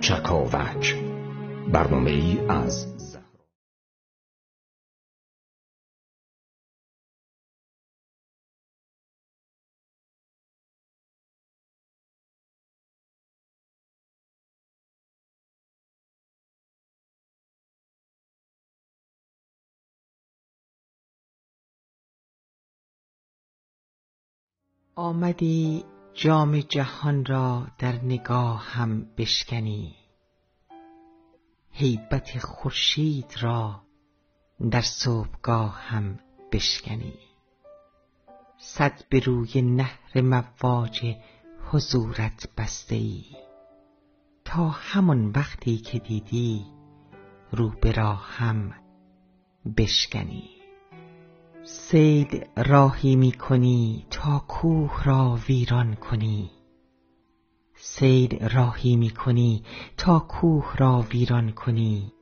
چکاوک، برنامه‌ای از آمدی جام جهان را در نگاه هم بشکنی، هیبت خورشید را در صبحگاه هم بشکنی، صد به روی نهر مواج حضورت بسته ای، تا همان وقتی که دیدی رو به راه هم بشکنی. سیل راهی می کنی تا کوه را ویران کنی، سیل راهی می کنی تا کوه را ویران کنی،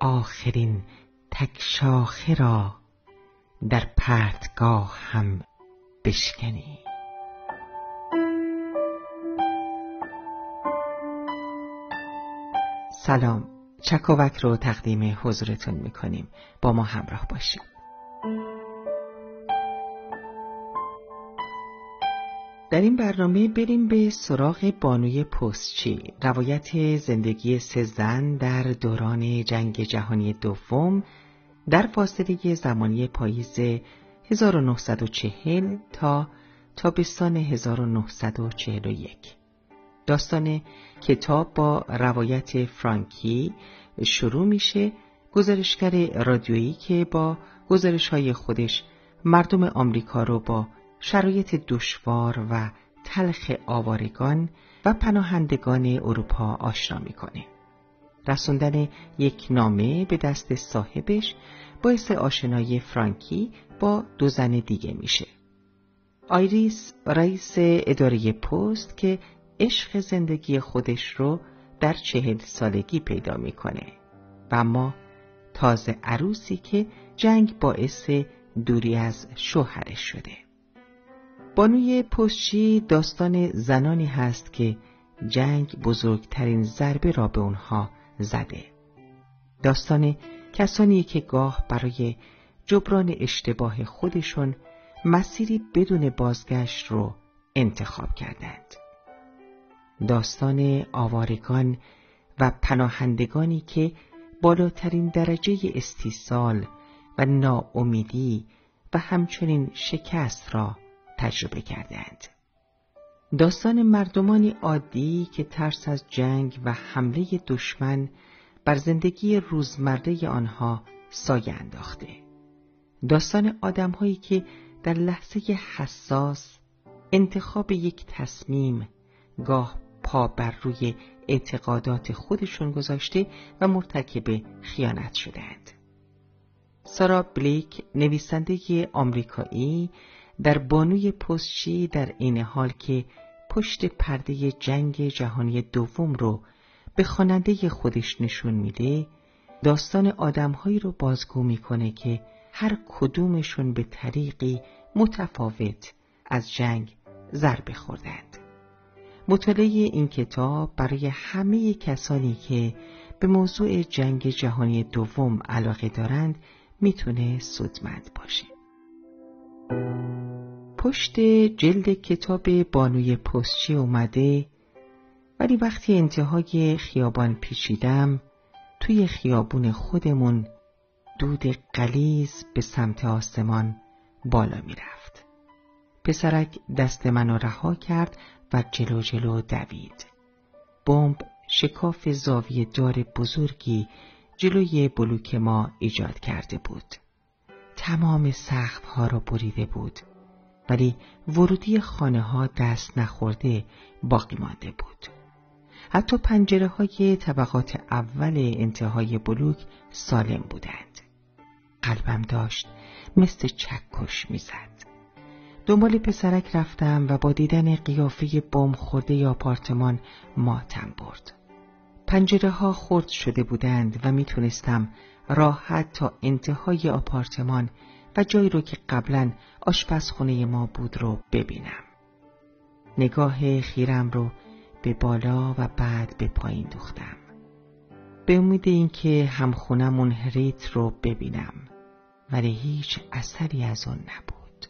آخرین تک شاخه را در پرتگاه هم بشکنی. سلام، چکاوک رو تقدیم حضورتون می کنیم، با ما همراه باشیم. در این برنامه بریم به سراغ بانوی پستچی، روایت زندگی سه زن در دوران جنگ جهانی دوم در فاصله زمانی پاییز 1940 تا تابستان 1941. داستان کتاب با روایت فرانکی شروع میشه، گزارشگر رادیویی که با گزارش‌های خودش مردم آمریکا رو با شرایط دشوار و تلخ آوارگان و پناهندگان اروپا آشنا می‌کنه. رسوندن یک نامه به دست صاحبش باعث آشنایی فرانکی با دو زن دیگه میشه. آیریس رئیس اداره پست که عشق زندگی خودش رو در 40 سالگی پیدا می‌کنه و اما تازه عروسی که جنگ باعث دوری از شوهرش شده. بانوی پستچی داستان زنانی هست که جنگ بزرگترین ضربه را به اونها زده. داستان کسانی که گاه برای جبران اشتباه خودشون مسیری بدون بازگشت رو انتخاب کردند. داستان آوارگان و پناهندگانی که بالاترین درجه استیصال و ناامیدی و همچنین شکست را تجربه کردند. داستان مردمانی عادی که ترس از جنگ و حمله دشمن بر زندگی روزمره آنها سایه انداخته. داستان آدم‌هایی که در لحظه حساس انتخاب یک تصمیم گاه پا بر روی اعتقادات خودشون گذاشته و مرتکب خیانت شدند. سارا بلیک، نویسنده آمریکایی، در بانوی پستچی در این حال که پشت پرده جنگ جهانی دوم رو به خواننده خودش نشون میده، داستان آدم‌هایی رو بازگو میکنه که هر کدومشون به طریقی متفاوت از جنگ ضربه خوردند. مطالعه این کتاب برای همه کسانی که به موضوع جنگ جهانی دوم علاقه دارند میتونه سودمند باشه. پشت جلد کتاب بانوی پستچی اومده، ولی وقتی انتهای خیابان پیچیدم، توی خیابون خودمون دود غلیظ به سمت آسمان بالا میرفت. پسرک دست منو رها کرد و جلو جلو دوید. بمب شکاف زاویه دار بزرگی جلوی بلوک ما ایجاد کرده بود. تمام سقف‌ها را بریده بود، ولی ورودی خانه‌ها دست نخورده باقی مانده بود. حتی پنجره‌های طبقات اول انتهای بلوک سالم بودند. قلبم داشت مثل چکش می‌زد. دنبال پسرک رفتم و با دیدن قیافه بم خورده آپارتمان ماتم برد. پنجره‌ها خرد شده بودند و می‌تونستم راحت تا انتهای آپارتمان و جایی رو که قبلاً آشپزخونه ما بود رو ببینم. نگاه خیرم رو به بالا و بعد به پایین دوختم، به امید اینکه همخونه منحریت رو ببینم، ولی هیچ اثری از اون نبود.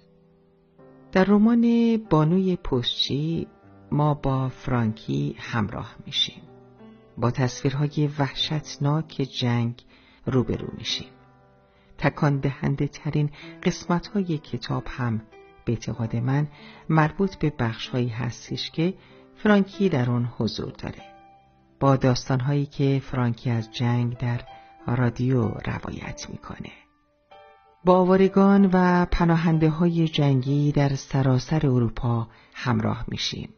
در رمان بانوی پستچی ما با فرانکی همراه میشیم. با تصویرهای وحشتناک جنگ روبرو میشیم. تکان دهنده ترین قسمت های کتاب هم به اعتقاد من مربوط به بخش هایی هستش که فرانکی در اون حضور داره، با داستان هایی که فرانکی از جنگ در رادیو روایت میکنه، با آوارگان و پناهنده های جنگی در سراسر اروپا همراه میشیم،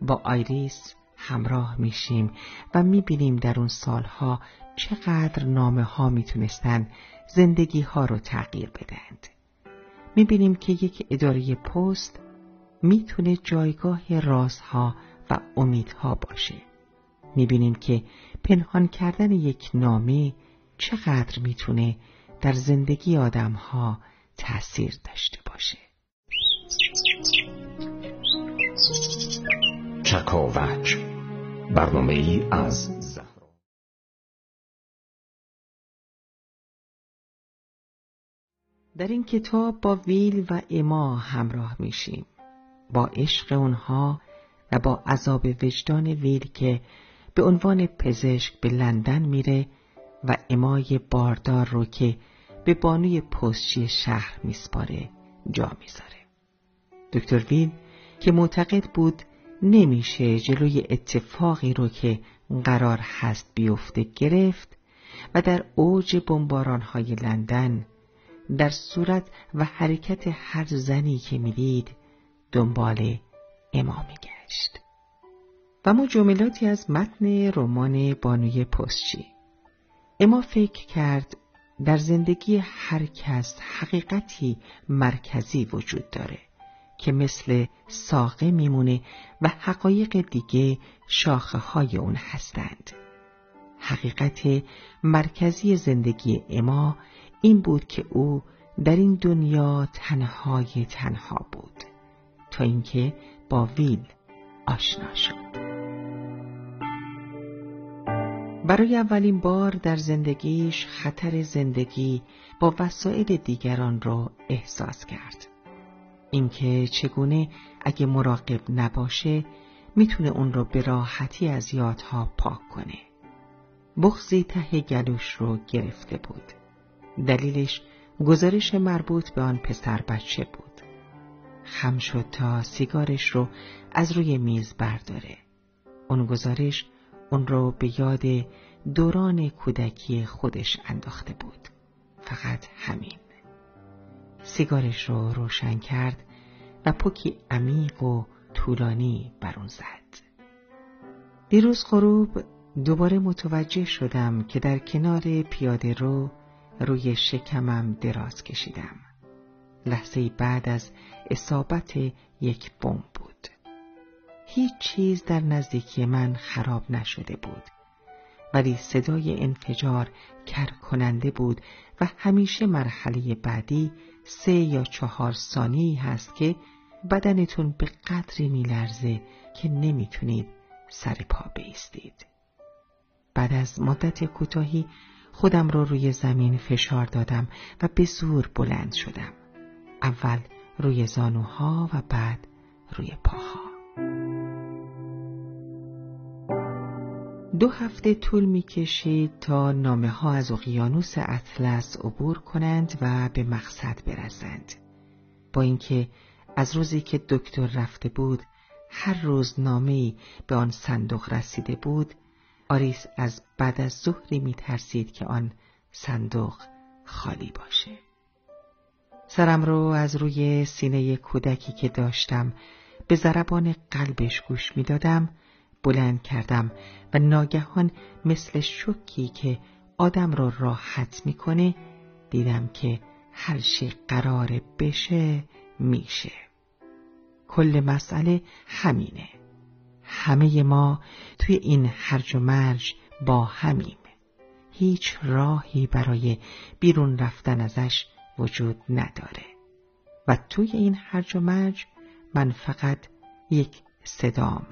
با آیریس همراه میشیم و میبینیم در اون سالها چقدر نامه ها میتونستن زندگی ها رو تغییر بدند. میبینیم که یک اداره پست میتونه جایگاه رازها و امیدها باشه. میبینیم که پنهان کردن یک نامه چقدر میتونه در زندگی آدمها تأثیر داشته باشه. چکاوچ، برنامه‌ای از در این کتاب با ویل و اما همراه میشیم، با عشق اونها و با عذاب وجدان ویل که به عنوان پزشک به لندن میره و امای باردار رو که به بانوی پستچی شهر میسپاره جا میذاره. دکتر ویل که معتقد بود نمیشه جلوی اتفاقی رو که قرار هست بیفته گرفت و در اوج بمباران‌های لندن در صورت و حرکت هر زنی که میدید دنبال اما میگشت. و ما جملاتی از متن رمان بانوی پستچی. اما فکر کرد در زندگی هر کس حقیقتی مرکزی وجود داره که مثل ساقه میمونه و حقایق دیگه شاخه های اون هستند. حقیقت مرکزی زندگی اما این بود که او در این دنیا تنهای تنها بود تا اینکه با ویل آشنا شد. برای اولین بار در زندگیش خطر زندگی با وسایل دیگران را احساس کرد. اینکه چگونه اگه مراقب نباشه میتونه اون رو به راحتی از یادها پاک کنه. بغضی ته گلوش رو گرفته بود. دلیلش گزارش مربوط به آن پسر بچه بود. خم شد تا سیگارش رو از روی میز برداره. اون گزارش اون رو به یاد دوران کودکی خودش انداخته بود. فقط همین. سیگارش رو روشن کرد و پوکی عمیق و طولانی بر اون زد. دیروز غروب دوباره متوجه شدم که در کنار پیاده رو روی شکمم دراز کشیدم. لحظه بعد از اصابت یک بمب بود. هیچ چیز در نزدیکی من خراب نشده بود، ولی صدای انفجار کرکننده بود و همیشه مرحله بعدی 3 یا 4 ثانیه‌ای هست که بدنتون به قدری میلرزه که نمیتونید سر پا بایستید. بعد از مدت کوتاهی خودم رو روی زمین فشار دادم و به زور بلند شدم. اول روی زانوها و بعد روی پاها. 2 هفته طول می‌کشید تا نامه‌ها از اقیانوس اطلس عبور کنند و به مقصد برسند. با اینکه از روزی که دکتر رفته بود هر روز نامه‌ای به آن صندوق رسیده بود، آریس از بعد از ظهری می‌ترسید که آن صندوق خالی باشه. سرم رو از روی سینه کودکی که داشتم به ضربان قلبش گوش می‌دادم، بلند کردم و ناگهان مثل شوکی که آدم را راحت میکنه دیدم که هر چی قراره بشه میشه. کل مسئله همینه. همه ما توی این هرج و مرج با همیم. هیچ راهی برای بیرون رفتن ازش وجود نداره و توی این هرج و مرج من فقط یک صدام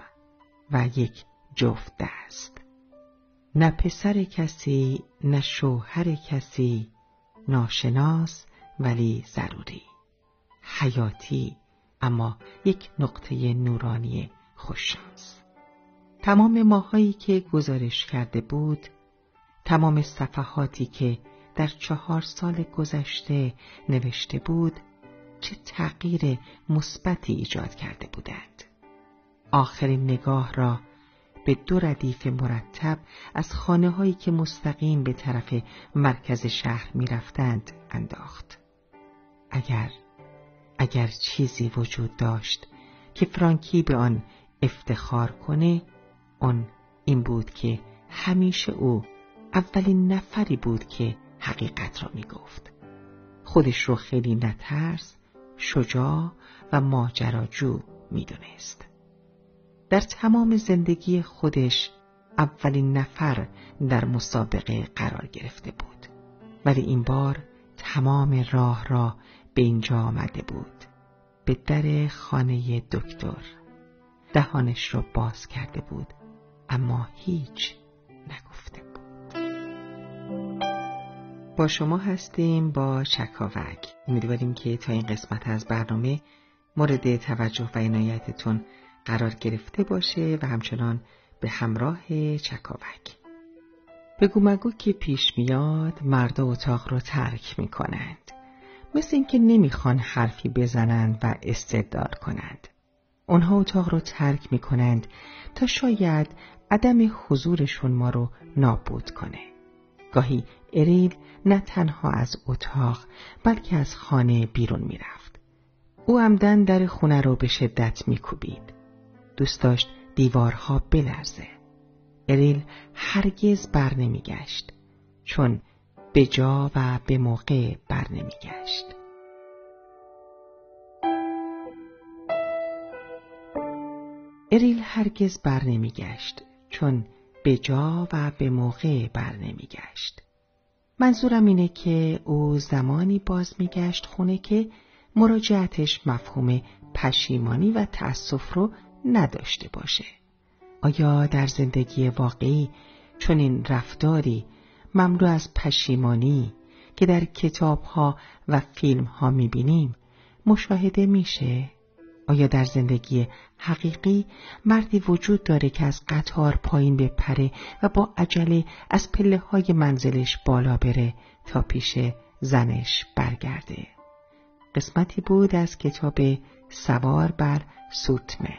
و یک جفت است. نه پسر کسی، نه شوهر کسی، ناشناس ولی ضروری، حیاتی اما یک نقطه نورانی خوششانس. تمام ماهایی که گزارش کرده بود، تمام صفحاتی که در 4 سال گذشته نوشته بود، چه تغییر مثبتی ایجاد کرده بودند. آخرین نگاه را به 2 ردیف مرتب از خانه‌هایی که مستقیم به طرف مرکز شهر می‌رفتند انداخت. اگر چیزی وجود داشت که فرانکی به آن افتخار کنه، آن این بود که همیشه او اولین نفری بود که حقیقت را می‌گفت. خودش رو خیلی نترس، شجاع و ماجراجو می‌دونست. در تمام زندگی خودش اولین نفر در مسابقه قرار گرفته بود، ولی این بار تمام راه را به اینجا آمده بود، به در خانه دکتر. دهانش را باز کرده بود اما هیچ نگفته بود. با شما هستیم با چکاوک. امیدواریم که تا این قسمت از برنامه مورد توجه و عنایتتون قرار گرفته باشه و همچنان به همراه چکاوک. بگو مگو که پیش میاد، مردا اتاق رو ترک میکنند، مثل اینکه نمیخوان حرفی بزنند و استدلال کنند. اونها اتاق رو ترک میکنند تا شاید عدم حضورشون ما رو نابود کنه. گاهی اریل نه تنها از اتاق بلکه از خانه بیرون میرفت. او عمدن در خونه رو به شدت میکوبید. دوست داشت دیوارها بلرزه. اریل هرگز بر نمیگشت، چون به جا و به موقع بر نمیگشت. منظورم اینه که او زمانی باز میگشت خونه که مراجعتش مفهوم پشیمانی و تأسف رو نداشته باشه. آیا در زندگی واقعی چنین رفتاری مملو از پشیمانی که در کتاب‌ها و فیلم‌ها می‌بینیم مشاهده میشه؟ آیا در زندگی حقیقی مردی وجود داره که از قطار پایین بپره و با عجله از پله‌های منزلش بالا بره تا پیش زنش برگرده؟ قسمتی بود از کتاب سوار بر سوتمه.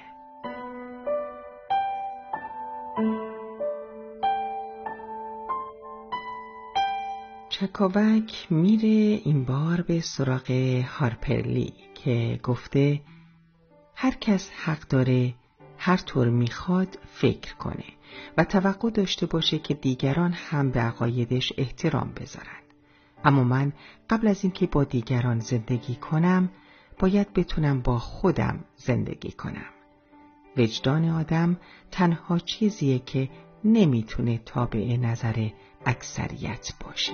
چکاوک میره این بار به سراغ هارپرلی که گفته هر کس حق داره هر طور میخواد فکر کنه و توقع داشته باشه که دیگران هم به عقایدش احترام بذارن. اما من قبل از اینکه با دیگران زندگی کنم باید بتونم با خودم زندگی کنم. وجدان آدم تنها چیزیه که نمیتونه تابع نظر اکثریت باشه.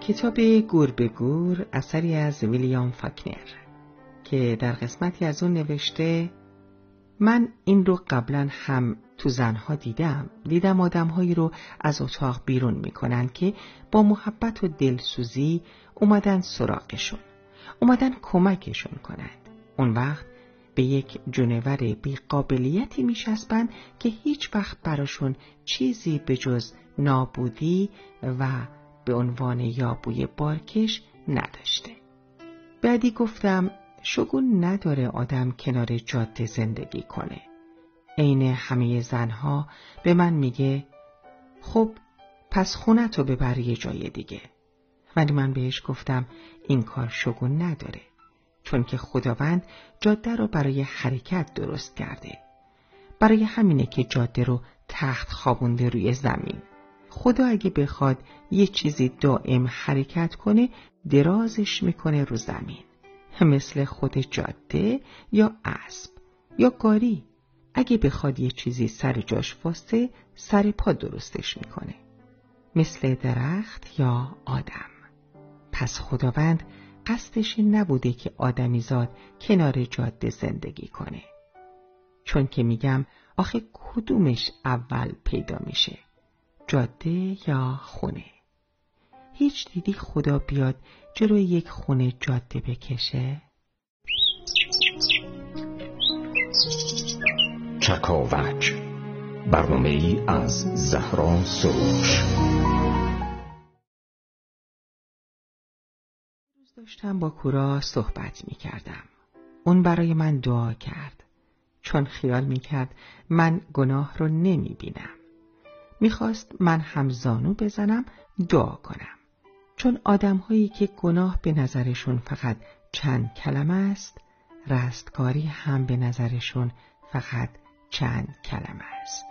کتاب گور به گور اثری از ویلیام فاکنر که در قسمتی از اون نوشته من این رو قبلا هم تو زنها دیدم آدمهایی رو از اتاق بیرون میکنن که با محبت و دلسوزی اومدن سراغشون، اومدن کمکشون کنند. اون وقت به یک جونور بیقابلیتی میشسبن که هیچ وقت براشون چیزی به جز نابودی و به عنوان یابوی بارکش نداشته. بعدی گفتم شگون نداره آدم کنار جاده زندگی کنه. عین همه زنها به من میگه خب پس خونتو ببر یه جای دیگه. ولی من بهش گفتم این کار شگون نداره، چون که خداوند جاده رو برای حرکت درست کرده. برای همینه که جاده رو تخت خوابونده روی زمین. خدا اگه بخواد یه چیزی دائم حرکت کنه درازش میکنه رو زمین، مثل خود جاده یا اسب یا گاری. اگه بخواد یه چیزی سر جاش واسه سر پا درستش میکنه، مثل درخت یا آدم. پس خداوند قصدش نبوده که آدمیزاد کنار جاده زندگی کنه. چون که میگم آخه کدومش اول پیدا میشه؟ جاده یا خونه؟ هیچ دیدی خدا بیاد جلوی یک خونه جاده بکشه؟ چکاوک، برنامه‌ای از زهرا سروش. روز داشتم با کورا صحبت می‌کردم. اون برای من دعا کرد، چون خیال می‌کرد من گناه رو نمی‌بینم. می‌خواست من هم زانو بزنم دعا کنم، چون آدم‌هایی که گناه به نظرشون فقط چند کلمه است، رستگاری هم به نظرشون فقط چند کلمه است.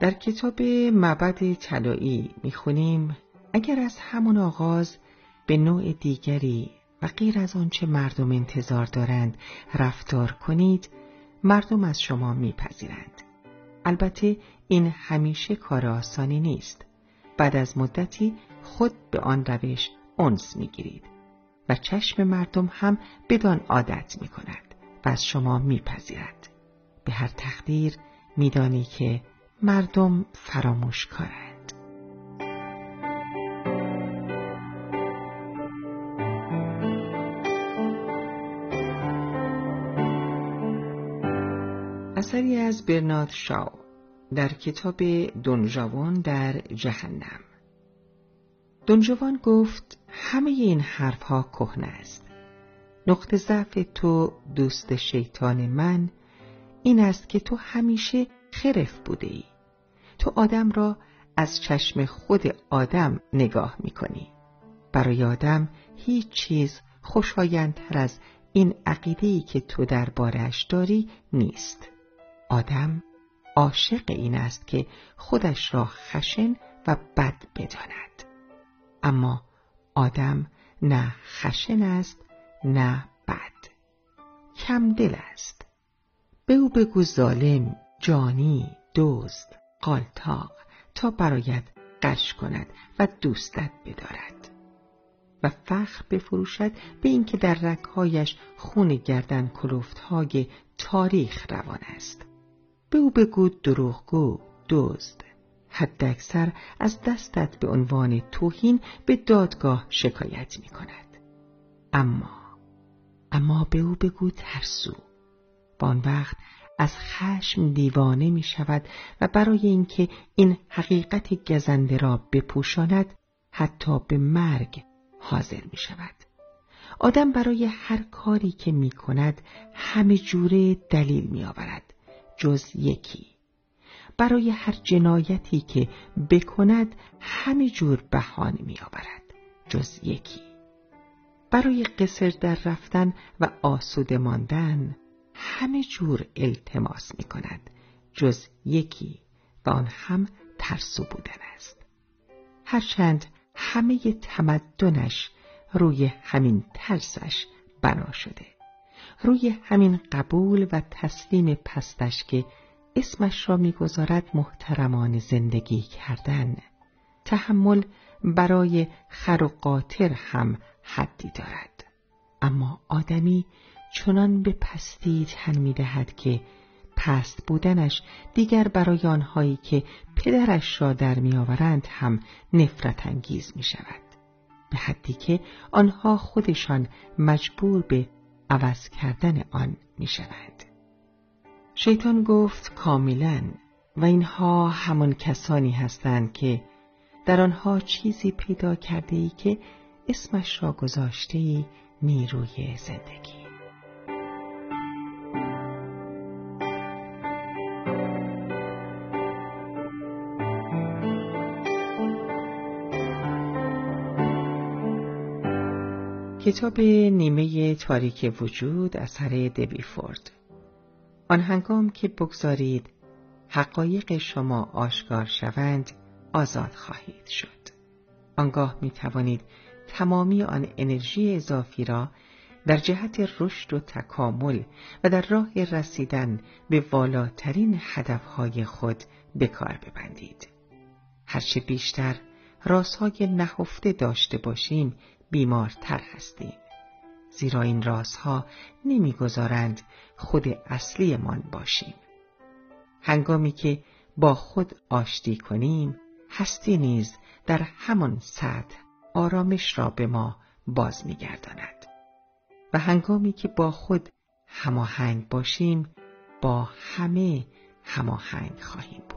در کتاب معبد طلایی می‌خونیم اگر از همون آغاز به نوع دیگری و غیر از آنچه مردم انتظار دارند رفتار کنید، مردم از شما میپذیرند. البته این همیشه کار آسانی نیست. بعد از مدتی خود به آن روش انس میگیرید و چشم مردم هم بدان عادت میکند و از شما میپذیرد. به هر تقدیر میدانی که مردم فراموشکارند. اثری از برنارد شاو در کتاب دنجوان در جهنم. دنجوان گفت همه این حرفها کهنه است. نقطه ضعف تو دوست شیطان من این است که تو همیشه خرف بوده ای. تو آدم را از چشم خود آدم نگاه می کنی. برای آدم هیچ چیز خوشایندتر از این عقیده‌ای که تو درباره‌اش داری نیست. آدم عاشق این است که خودش را خشن و بد بداند، اما آدم نه خشن است نه بد، کم دل است. به او بگو ظالم، جانی، دزد، قالتاق تا برایت غش کند و دوستت بدارد و فخر بفروشد به اینکه در رگ‌هایش خون گردن کلفت‌های تاریخ روان است. به او بگو دروغگو، دزد، حداکثر از دستت به عنوان توهین به دادگاه شکایت می کند. اما به او بگو ترسو، آن وقت از خشم دیوانه می شود و برای اینکه این حقیقت گزنده را بپوشاند حتی به مرگ حاضر می شود. آدم برای هر کاری که می کند همه جوره دلیل می آورد جز یکی. برای هر جنایتی که بکند همه جور بهانه می آورد جز یکی. برای قصر در رفتن و آسوده ماندن همه جور التماس می کند جز یکی و آن هم ترسو بودن است. هرچند همه تمدنش روی همین ترسش بنا شده، روی همین قبول و تسلیم پستش که اسمش را می‌گذارد محترمان زندگی کردن. تحمل برای خر و قاطر هم حدی دارد، اما آدمی چنان به پستی تن می‌دهد که پست بودنش دیگر برای آنهایی که پدرش را در می‌آورند هم نفرت انگیز می‌شود، به حدی که آنها خودشان مجبور به عوض کردن آن می شود. شیطان گفت کاملا، و اینها همان کسانی هستند که در آنها چیزی پیدا کرده ای که اسمش را گذاشته ای نیروی زندگی. کتاب نیمه تاریک وجود اثر دبیفورد. آن هنگام که بگذارید حقایق شما آشکار شوند آزاد خواهید شد. آنگاه می توانید تمامی آن انرژی اضافی را در جهت رشد و تکامل و در راه رسیدن به والاترین هدفهای خود به کار ببندید. هرچه بیشتر رازهای نهفته داشته باشیم بیمارتر هستیم، زیرا این رازها نمیگذارند خود اصلیمان باشیم. هنگامی که با خود آشتی کنیم، هستی نیز در همان سطح آرامش را به ما باز می‌گرداند و هنگامی که با خود هماهنگ باشیم، با همه هماهنگ خواهیم بود.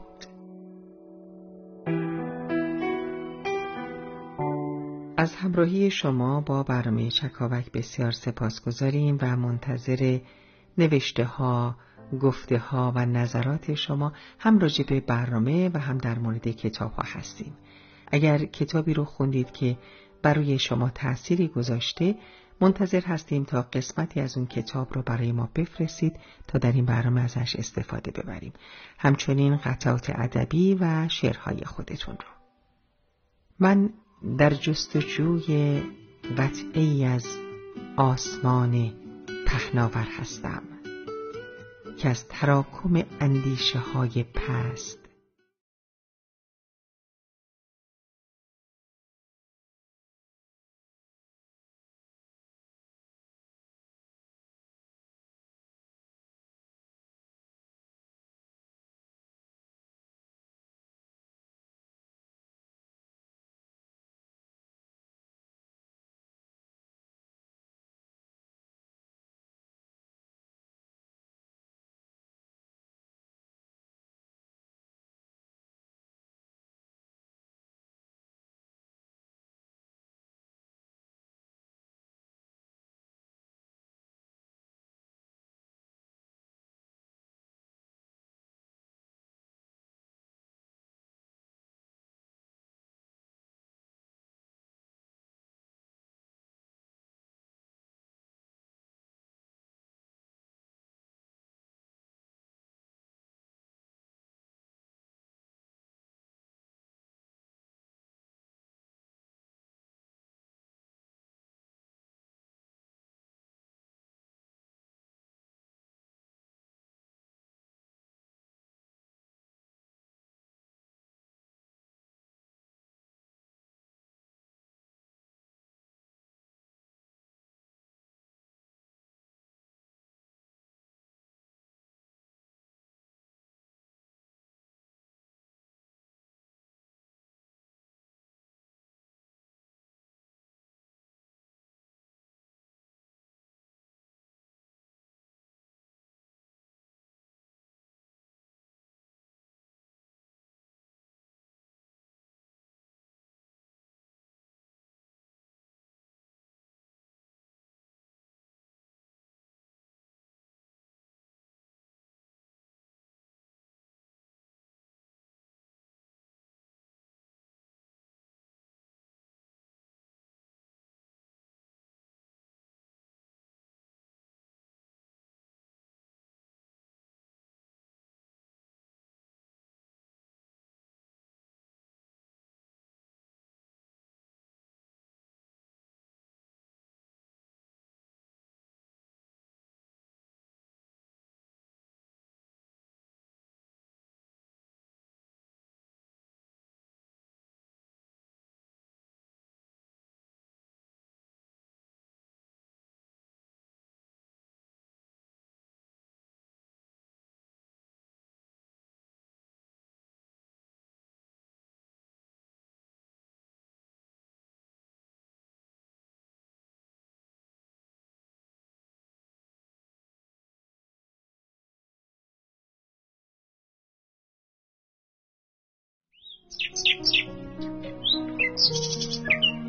از همراهی شما با برنامه چکاوک بسیار سپاسگزاریم و منتظر نوشته ها، گفته ها و نظرات شما هم راجع به برنامه و هم در مورد کتاب ها هستیم. اگر کتابی رو خوندید که برای شما تأثیری گذاشته، منتظر هستیم تا قسمتی از اون کتاب رو برای ما بفرستید تا در این برنامه ازش استفاده ببریم. همچنین قطعات ادبی و شعرهای خودتون رو. من در جستجوی قطعه‌ای از آسمان پهناور هستم که از تراکم اندیشه های پست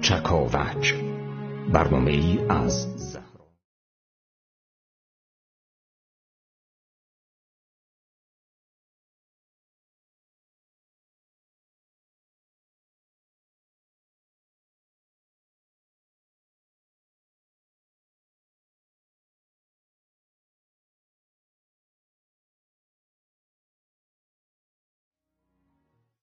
چکاوک، برنامه‌ای از